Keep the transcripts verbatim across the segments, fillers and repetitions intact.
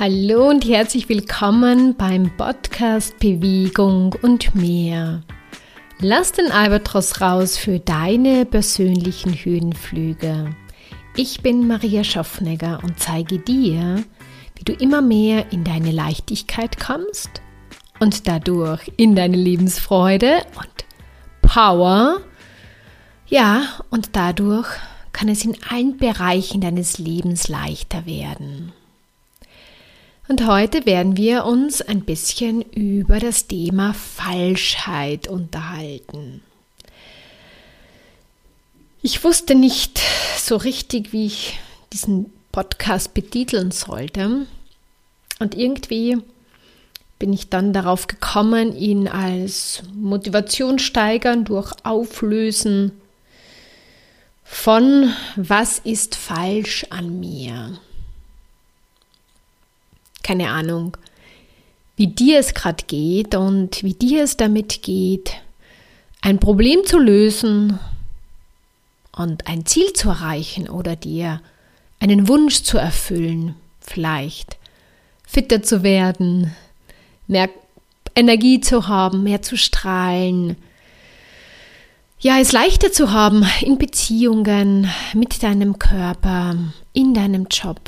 Hallo und herzlich willkommen beim Podcast Bewegung und mehr. Lass den Albatros raus für deine persönlichen Höhenflüge. Ich bin Maria Schoffnegger und zeige dir, wie du immer mehr in deine Leichtigkeit kommst und dadurch in deine Lebensfreude und Power. Ja, und dadurch kann es in allen Bereichen deines Lebens leichter werden. Und heute werden wir uns ein bisschen über das Thema Falschheit unterhalten. Ich wusste nicht so richtig, wie ich diesen Podcast betiteln sollte. Und irgendwie bin ich dann darauf gekommen, ihn als Motivation steigern durch Auflösen von was ist falsch an mir. Keine Ahnung, wie dir es gerade geht und wie dir es damit geht, ein Problem zu lösen und ein Ziel zu erreichen oder dir einen Wunsch zu erfüllen, vielleicht fitter zu werden, mehr Energie zu haben, mehr zu strahlen, ja, es leichter zu haben in Beziehungen, mit deinem Körper, in deinem Job.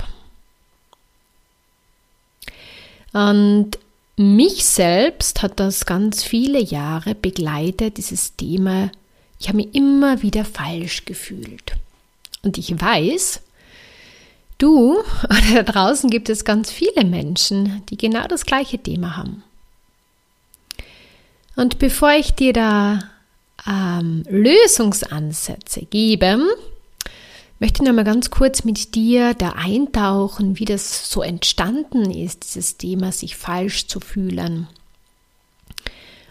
Und mich selbst hat das ganz viele Jahre begleitet, dieses Thema. Ich habe mich immer wieder falsch gefühlt. Und ich weiß, du, oder da draußen gibt es ganz viele Menschen, die genau das gleiche Thema haben. Und bevor ich dir da ähm, Lösungsansätze gebe, möchte ich noch mal ganz kurz mit dir da eintauchen, wie das so entstanden ist, dieses Thema, sich falsch zu fühlen.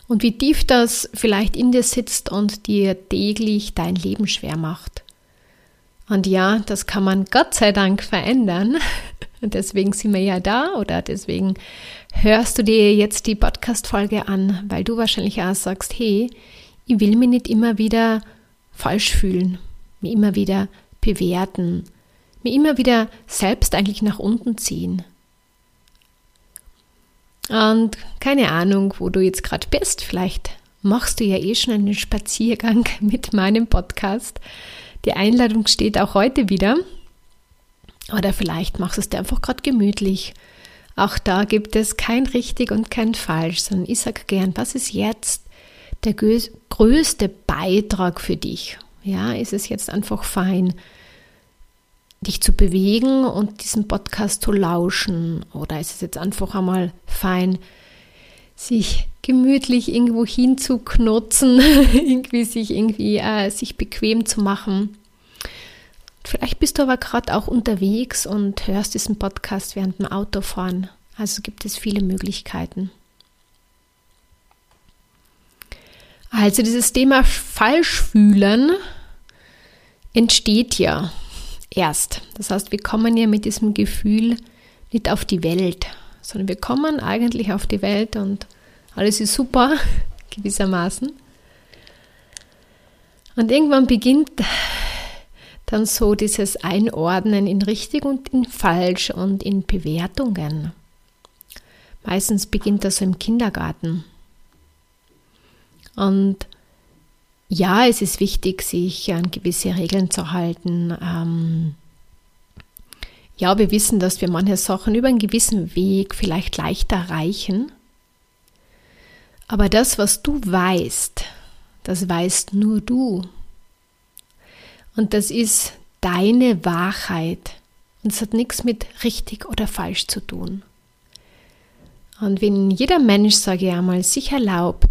Und wie tief das vielleicht in dir sitzt und dir täglich dein Leben schwer macht. Und ja, das kann man Gott sei Dank verändern. Und deswegen sind wir ja da oder deswegen hörst du dir jetzt die Podcast-Folge an, weil du wahrscheinlich auch sagst, hey, ich will mich nicht immer wieder falsch fühlen, mich immer wieder bewerten, mir immer wieder selbst eigentlich nach unten ziehen. Und keine Ahnung, wo du jetzt gerade bist, vielleicht machst du ja eh schon einen Spaziergang mit meinem Podcast. Die Einladung steht auch heute wieder. Oder vielleicht machst du es dir einfach gerade gemütlich. Auch da gibt es kein richtig und kein falsch, sondern ich sage gern, was ist jetzt der größte Beitrag für dich? Ja, ist es jetzt einfach fein, dich zu bewegen und diesem Podcast zu lauschen? Oder ist es jetzt einfach einmal fein, sich gemütlich irgendwo hinzuknotzen, irgendwie sich irgendwie äh, sich bequem zu machen? Vielleicht bist du aber gerade auch unterwegs und hörst diesen Podcast während dem Autofahren. Also gibt es viele Möglichkeiten. Also dieses Thema Falschfühlen entsteht ja erst. Das heißt, wir kommen ja mit diesem Gefühl nicht auf die Welt, sondern wir kommen eigentlich auf die Welt und alles ist super, gewissermaßen. Und irgendwann beginnt dann so dieses Einordnen in richtig und in falsch und in Bewertungen. Meistens beginnt das so im Kindergarten. Und ja, es ist wichtig, sich an gewisse Regeln zu halten. Ähm ja, wir wissen, dass wir manche Sachen über einen gewissen Weg vielleicht leichter erreichen. Aber das, was du weißt, das weißt nur du. Und das ist deine Wahrheit. Und es hat nichts mit richtig oder falsch zu tun. Und wenn jeder Mensch, sage ich einmal, sich erlaubt,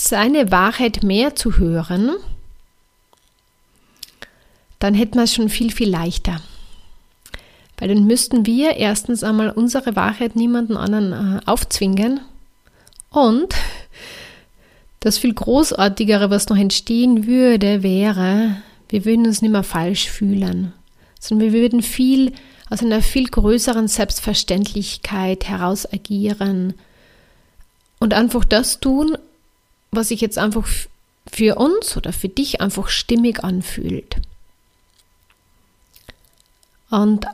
seine Wahrheit mehr zu hören, dann hätten wir es schon viel, viel leichter. Weil dann müssten wir erstens einmal unsere Wahrheit niemanden anderen aufzwingen und das viel Großartigere, was noch entstehen würde, wäre, wir würden uns nicht mehr falsch fühlen, sondern wir würden viel aus einer viel größeren Selbstverständlichkeit heraus agieren und einfach das tun, was sich jetzt einfach für uns oder für dich einfach stimmig anfühlt. Und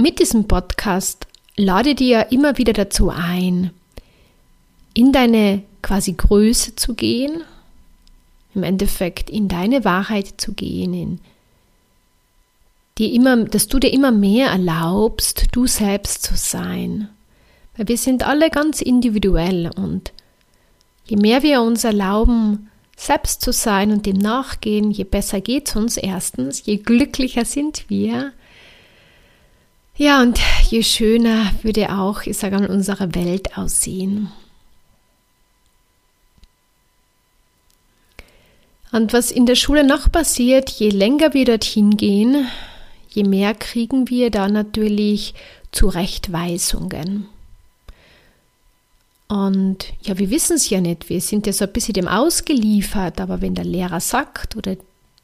Mit diesem Podcast lade dir ja immer wieder dazu ein, in deine quasi Größe zu gehen, im Endeffekt in deine Wahrheit zu gehen, in die immer, dass du dir immer mehr erlaubst, du selbst zu sein. Weil wir sind alle ganz individuell und je mehr wir uns erlauben, selbst zu sein und dem nachgehen, je besser geht es uns erstens, je glücklicher sind wir. Ja, und je schöner würde auch, ich sage mal, unsere Welt aussehen. Und was in der Schule noch passiert, je länger wir dorthin gehen, je mehr kriegen wir da natürlich Zurechtweisungen. Und ja, wir wissen es ja nicht, wir sind ja so ein bisschen dem ausgeliefert, aber wenn der Lehrer sagt oder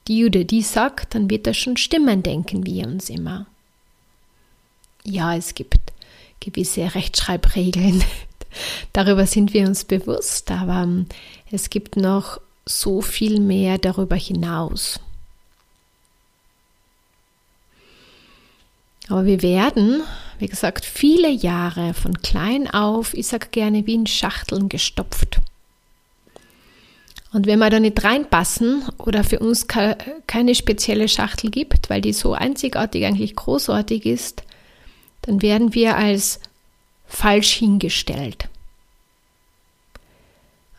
die oder die sagt, dann wird das schon stimmen, denken wir uns immer. Ja, es gibt gewisse Rechtschreibregeln, darüber sind wir uns bewusst, aber es gibt noch so viel mehr darüber hinaus. Aber wir werden, wie gesagt, viele Jahre von klein auf, ich sage gerne, wie in Schachteln gestopft. Und wenn wir da nicht reinpassen oder für uns keine spezielle Schachtel gibt, weil die so einzigartig, eigentlich großartig ist, dann werden wir als falsch hingestellt.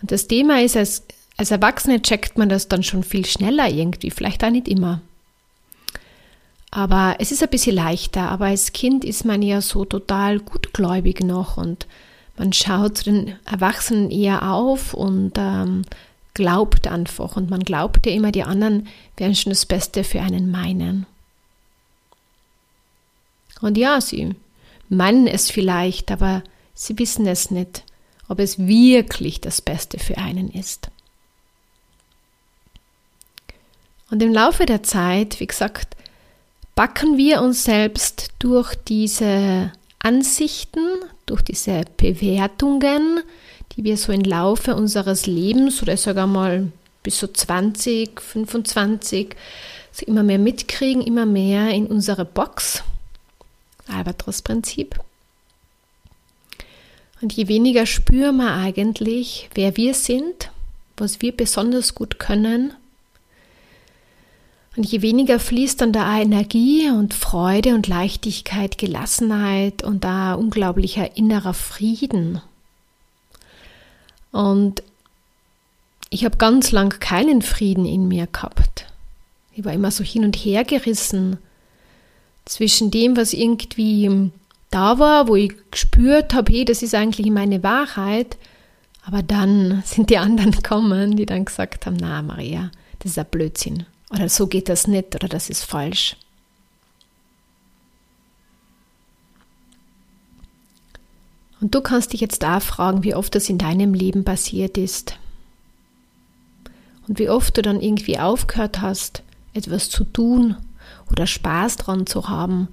Und das Thema ist, als, als Erwachsene checkt man das dann schon viel schneller irgendwie, vielleicht auch nicht immer. Aber es ist ein bisschen leichter, aber als Kind ist man ja so total gutgläubig noch und man schaut zu den Erwachsenen eher auf und ähm, glaubt einfach. Und man glaubt ja immer, die anderen werden schon das Beste für einen meinen. Und ja, sie meinen es vielleicht, aber sie wissen es nicht, ob es wirklich das Beste für einen ist. Und im Laufe der Zeit, wie gesagt, backen wir uns selbst durch diese Ansichten, durch diese Bewertungen, die wir so im Laufe unseres Lebens oder ich sage mal bis so zwanzig, fünfundzwanzig so immer mehr mitkriegen, immer mehr in unsere Box. Albatros-Prinzip. Und je weniger spüren wir eigentlich, wer wir sind, was wir besonders gut können. Und je weniger fließt dann da Energie und Freude und Leichtigkeit, Gelassenheit und da unglaublicher innerer Frieden. Und ich habe ganz lang keinen Frieden in mir gehabt. Ich war immer so hin und her gerissen. Zwischen dem, was irgendwie da war, wo ich gespürt habe, hey, das ist eigentlich meine Wahrheit. Aber dann sind die anderen gekommen, die dann gesagt haben, na Maria, das ist ein Blödsinn. Oder so geht das nicht, oder das ist falsch. Und du kannst dich jetzt auch fragen, wie oft das in deinem Leben passiert ist. Und wie oft du dann irgendwie aufgehört hast, etwas zu tun, oder Spaß dran zu haben,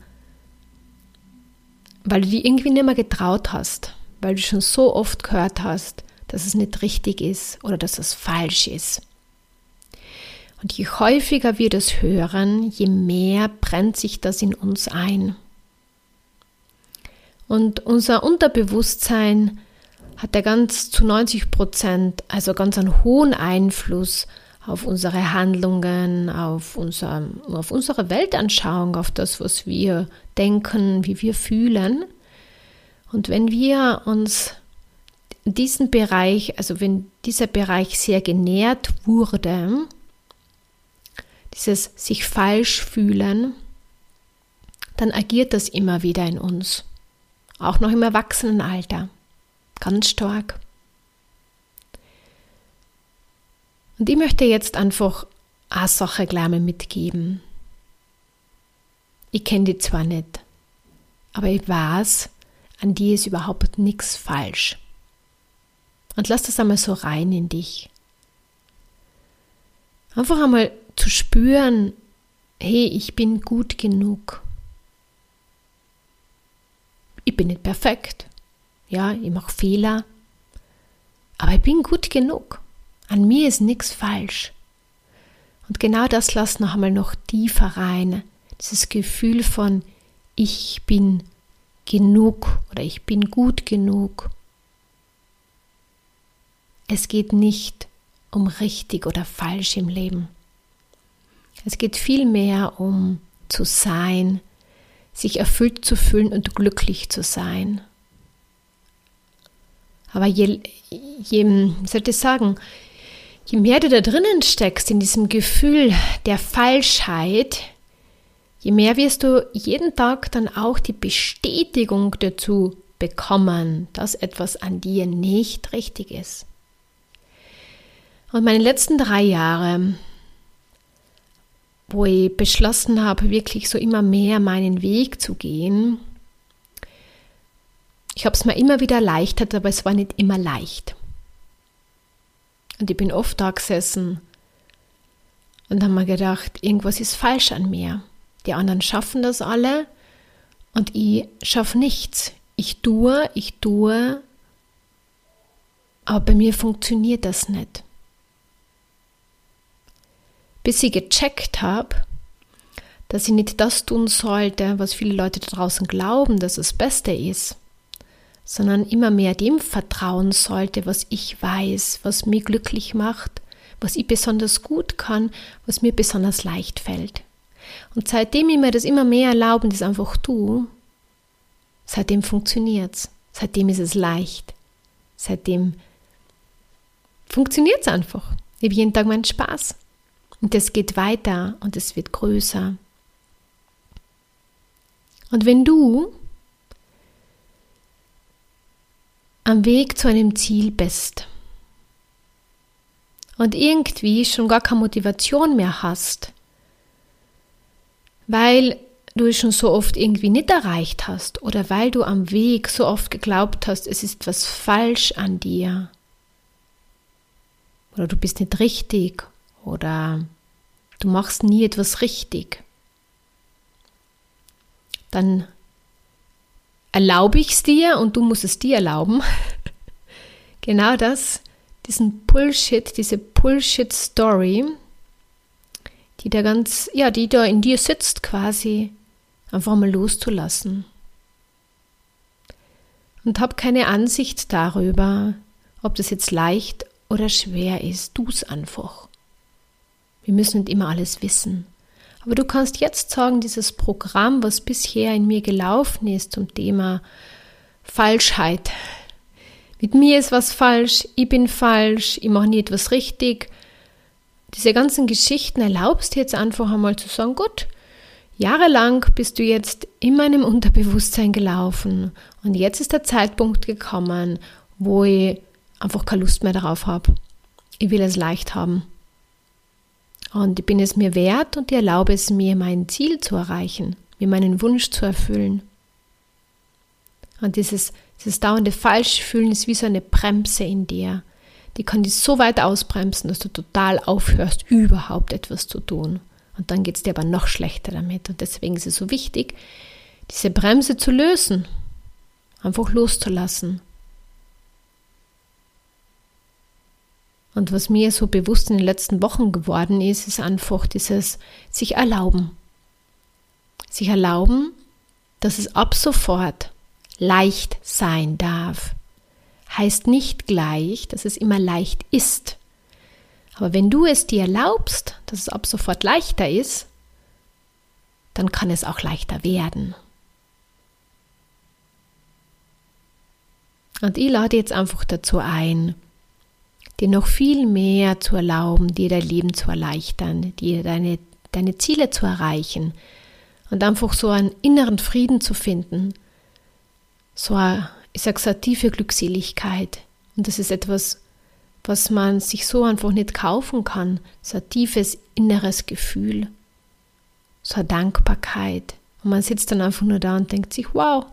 weil du dich irgendwie nicht mehr getraut hast, weil du schon so oft gehört hast, dass es nicht richtig ist oder dass es falsch ist. Und je häufiger wir das hören, je mehr brennt sich das in uns ein. Und unser Unterbewusstsein hat ja ganz zu neunzig Prozent, also ganz einen hohen Einfluss auf unsere Handlungen, auf, unser, auf unsere Weltanschauung, auf das, was wir denken, wie wir fühlen. Und wenn wir uns diesen Bereich, also wenn dieser Bereich sehr genährt wurde, dieses sich falsch fühlen, dann agiert das immer wieder in uns. Auch noch im Erwachsenenalter. Ganz stark. Und ich möchte jetzt einfach eine Sache gleich mal mitgeben. Ich kenne die zwar nicht, aber ich weiß, an dir ist überhaupt nichts falsch. Und lass das einmal so rein in dich. Einfach einmal zu spüren, hey, ich bin gut genug. Ich bin nicht perfekt. Ja, ich mache Fehler. Aber ich bin gut genug. An mir ist nichts falsch. Und genau das lass noch einmal noch tiefer rein. Dieses Gefühl von, ich bin genug oder ich bin gut genug. Es geht nicht um richtig oder falsch im Leben. Es geht vielmehr um zu sein, sich erfüllt zu fühlen und glücklich zu sein. Aber je, je, wie soll ich sagen, je mehr du da drinnen steckst, in diesem Gefühl der Falschheit, je mehr wirst du jeden Tag dann auch die Bestätigung dazu bekommen, dass etwas an dir nicht richtig ist. Und meine letzten drei Jahre, wo ich beschlossen habe, wirklich so immer mehr meinen Weg zu gehen, ich habe es mir immer wieder erleichtert, aber es war nicht immer leicht. Und ich bin oft da gesessen und habe mir gedacht, irgendwas ist falsch an mir. Die anderen schaffen das alle und ich schaffe nichts. Ich tue, ich tue, aber bei mir funktioniert das nicht. Bis ich gecheckt habe, dass ich nicht das tun sollte, was viele Leute da draußen glauben, dass das Beste ist, sondern immer mehr dem vertrauen sollte, was ich weiß, was mir glücklich macht, was ich besonders gut kann, was mir besonders leicht fällt. Und seitdem ich mir das immer mehr erlaube und das einfach tue, seitdem funktioniert es, seitdem ist es leicht, seitdem funktioniert es einfach. Ich habe jeden Tag meinen Spaß und das geht weiter und es wird größer. Und wenn du am Weg zu einem Ziel bist und irgendwie schon gar keine Motivation mehr hast, weil du es schon so oft irgendwie nicht erreicht hast oder weil du am Weg so oft geglaubt hast, es ist was falsch an dir oder du bist nicht richtig oder du machst nie etwas richtig, dann erlaube ich es dir und du musst es dir erlauben. Genau das, diesen Bullshit, diese Bullshit-Story, die da ganz, ja, die da in dir sitzt quasi, einfach mal loszulassen. Und hab keine Ansicht darüber, ob das jetzt leicht oder schwer ist. Tu es einfach. Wir müssen nicht immer alles wissen. Aber du kannst jetzt sagen, dieses Programm, was bisher in mir gelaufen ist zum Thema Falschheit. Mit mir ist was falsch, ich bin falsch, ich mache nie etwas richtig. Diese ganzen Geschichten erlaubst du jetzt einfach einmal zu sagen, gut, jahrelang bist du jetzt in meinem Unterbewusstsein gelaufen und jetzt ist der Zeitpunkt gekommen, wo ich einfach keine Lust mehr darauf habe. Ich will es leicht haben. Und ich bin es mir wert und ich erlaube es mir, mein Ziel zu erreichen, mir meinen Wunsch zu erfüllen. Und dieses, dieses dauernde Falschfühlen ist wie so eine Bremse in dir. Die kann dich so weit ausbremsen, dass du total aufhörst, überhaupt etwas zu tun. Und dann geht es dir aber noch schlechter damit. Und deswegen ist es so wichtig, diese Bremse zu lösen, einfach loszulassen. Und was mir so bewusst in den letzten Wochen geworden ist, ist einfach dieses sich erlauben. Sich erlauben, dass es ab sofort leicht sein darf. Heißt nicht gleich, dass es immer leicht ist. Aber wenn du es dir erlaubst, dass es ab sofort leichter ist, dann kann es auch leichter werden. Und ich lade jetzt einfach dazu ein, dir noch viel mehr zu erlauben, dir dein Leben zu erleichtern, dir deine, deine Ziele zu erreichen und einfach so einen inneren Frieden zu finden. So eine, ich sage, so eine tiefe Glückseligkeit. Und das ist etwas, was man sich so einfach nicht kaufen kann. So ein tiefes inneres Gefühl, so eine Dankbarkeit. Und man sitzt dann einfach nur da und denkt sich, wow,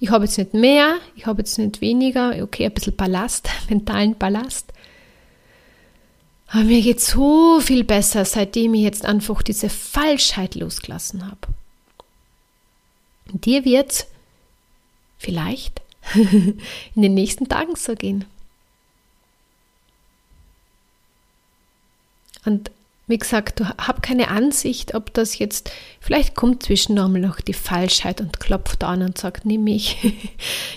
ich habe jetzt nicht mehr, ich habe jetzt nicht weniger, okay, ein bisschen Ballast, mentalen Ballast. Aber mir geht es so viel besser, seitdem ich jetzt einfach diese Falschheit losgelassen habe. Und dir wird es vielleicht in den nächsten Tagen so gehen. Und Wie gesagt, du hab keine Ansicht, ob das jetzt, vielleicht kommt zwischen nochmal noch die Falschheit und klopft an und sagt, nimm mich.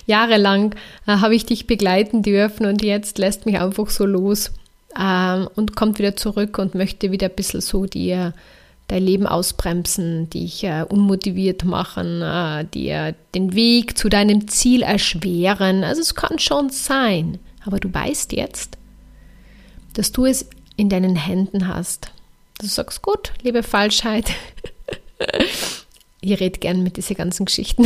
Jahrelang äh, habe ich dich begleiten dürfen und jetzt lässt mich einfach so los äh, und kommt wieder zurück und möchte wieder ein bisschen so dir dein Leben ausbremsen, dich äh, unmotiviert machen, äh, dir den Weg zu deinem Ziel erschweren. Also es kann schon sein, aber du weißt jetzt, dass du es in deinen Händen hast. Du sagst, gut, liebe Falschheit, ich rede gern mit diesen ganzen Geschichten,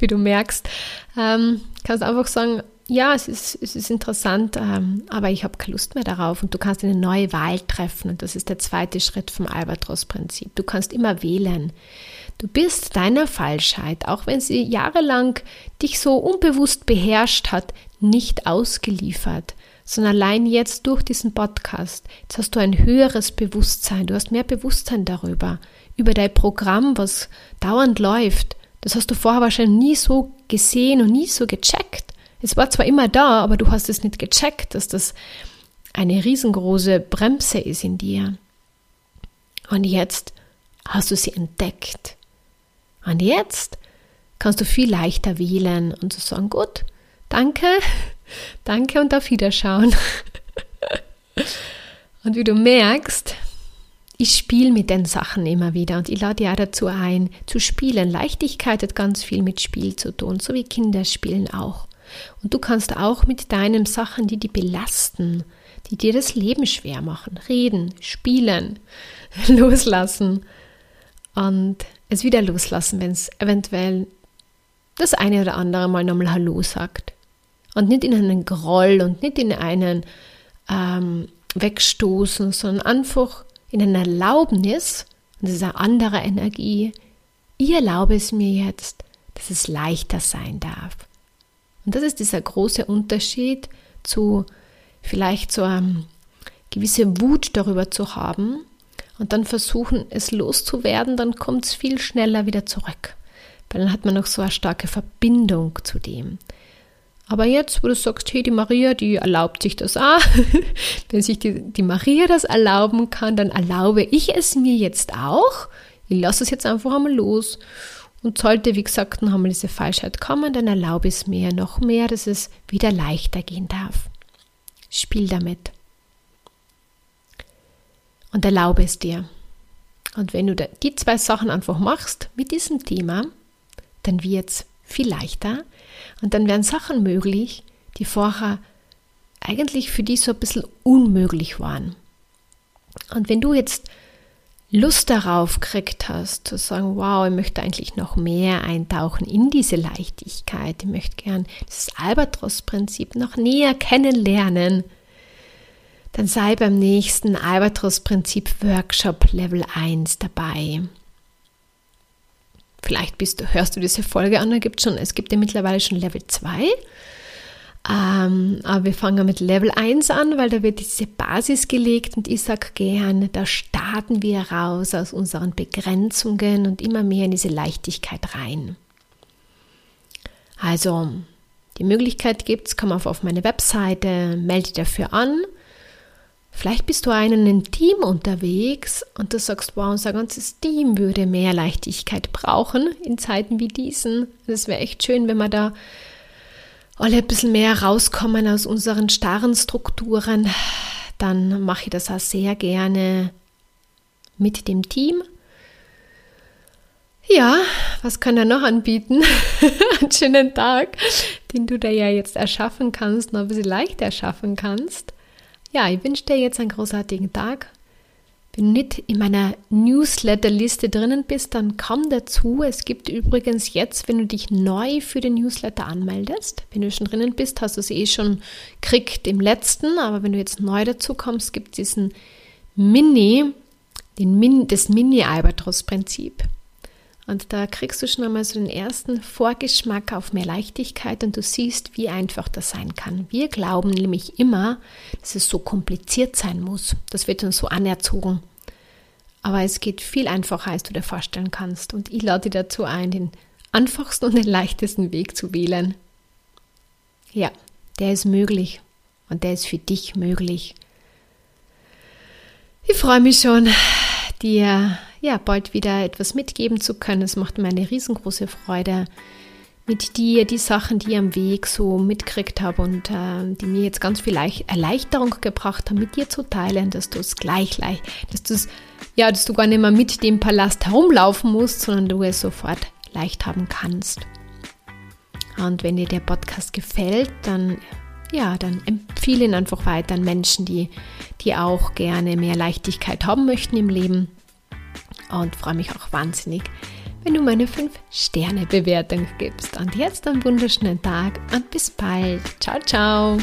wie du merkst, ähm, kannst einfach sagen, ja, es ist, es ist interessant, ähm, aber ich habe keine Lust mehr darauf und du kannst eine neue Wahl treffen und das ist der zweite Schritt vom Albatros-Prinzip. Du kannst immer wählen. Du bist deiner Falschheit, auch wenn sie jahrelang dich so unbewusst beherrscht hat, nicht ausgeliefert, sondern allein jetzt durch diesen Podcast. Jetzt hast du ein höheres Bewusstsein, du hast mehr Bewusstsein darüber, über dein Programm, was dauernd läuft. Das hast du vorher wahrscheinlich nie so gesehen und nie so gecheckt. Es war zwar immer da, aber du hast es nicht gecheckt, dass das eine riesengroße Bremse ist in dir. Und jetzt hast du sie entdeckt. Und jetzt kannst du viel leichter wählen und zu sagen, gut, danke, danke und auf Wiederschauen. Und wie du merkst, ich spiele mit den Sachen immer wieder und ich lade dich auch dazu ein, zu spielen. Leichtigkeit hat ganz viel mit Spiel zu tun, so wie Kinder spielen auch. Und du kannst auch mit deinen Sachen, die dich belasten, die dir das Leben schwer machen, reden, spielen, loslassen und es wieder loslassen, wenn es eventuell das eine oder andere Mal nochmal Hallo sagt. Und nicht in einen Groll und nicht in einen ähm, Wegstoßen, sondern einfach in ein Erlaubnis, und das ist eine andere Energie, ich erlaube es mir jetzt, dass es leichter sein darf. Und das ist dieser große Unterschied zu vielleicht so eine gewisse Wut darüber zu haben und dann versuchen, es loszuwerden, dann kommt es viel schneller wieder zurück. Weil dann hat man noch so eine starke Verbindung zu dem. Aber jetzt, wo du sagst, hey, die Maria, die erlaubt sich das auch. Wenn sich die, die Maria das erlauben kann, dann erlaube ich es mir jetzt auch. Ich lasse es jetzt einfach einmal los. Und sollte, wie gesagt, noch einmal diese Falschheit kommen, dann erlaube ich es mir noch mehr, dass es wieder leichter gehen darf. Spiel damit. Und erlaube es dir. Und wenn du die zwei Sachen einfach machst mit diesem Thema, dann wird es viel leichter. Und dann werden Sachen möglich, die vorher eigentlich für dich so ein bisschen unmöglich waren. Und wenn du jetzt Lust darauf gekriegt hast, zu sagen, wow, ich möchte eigentlich noch mehr eintauchen in diese Leichtigkeit, ich möchte gern dieses Albatros-Prinzip noch näher kennenlernen, dann sei beim nächsten Albatros-Prinzip-Workshop Level eins dabei. Vielleicht bist du, hörst du diese Folge an, da gibt's schon, es gibt ja mittlerweile schon Level zwei, ähm, aber wir fangen mit Level eins an, weil da wird diese Basis gelegt und ich sage gern, da starten wir raus aus unseren Begrenzungen und immer mehr in diese Leichtigkeit rein. Also die Möglichkeit gibt's, komm auf, auf meine Webseite, melde dich dafür an. Vielleicht bist du in einem Team unterwegs und du sagst, wow, unser ganzes Team würde mehr Leichtigkeit brauchen in Zeiten wie diesen. Das wäre echt schön, wenn wir da alle ein bisschen mehr rauskommen aus unseren starren Strukturen. Dann mache ich das auch sehr gerne mit dem Team. Ja, was kann er noch anbieten? Einen schönen Tag, den du da ja jetzt erschaffen kannst, noch ein bisschen leichter erschaffen kannst. Ja, ich wünsche dir jetzt einen großartigen Tag. Wenn du nicht in meiner Newsletter-Liste drinnen bist, dann komm dazu. Es gibt übrigens jetzt, wenn du dich neu für den Newsletter anmeldest, wenn du schon drinnen bist, hast du es eh schon gekriegt im letzten, aber wenn du jetzt neu dazu kommst, gibt es diesen Mini, den Min, das Mini-Albatros-Prinzip. Und da kriegst du schon einmal so den ersten Vorgeschmack auf mehr Leichtigkeit und du siehst, wie einfach das sein kann. Wir glauben nämlich immer, dass es so kompliziert sein muss. Das wird uns so anerzogen. Aber es geht viel einfacher, als du dir vorstellen kannst. Und ich lade dich dazu ein, den einfachsten und den leichtesten Weg zu wählen. Ja, der ist möglich und der ist für dich möglich. Ich freue mich schon. dir ja bald wieder etwas mitgeben zu können. Es macht mir eine riesengroße Freude, mit dir die Sachen, die ich am Weg so mitgekriegt habe und äh, die mir jetzt ganz viel Erleichterung gebracht haben, mit dir zu teilen, dass du es gleich leicht, dass du es ja, dass du gar nicht mehr mit dem Palast herumlaufen musst, sondern du es sofort leicht haben kannst. Und wenn dir der Podcast gefällt, dann ja, dann empfehle ihn einfach weiter an Menschen, die, die auch gerne mehr Leichtigkeit haben möchten im Leben. Und freue mich auch wahnsinnig, wenn du meine fünf Sterne Bewertung gibst. Und jetzt einen wunderschönen Tag und bis bald. Ciao, ciao.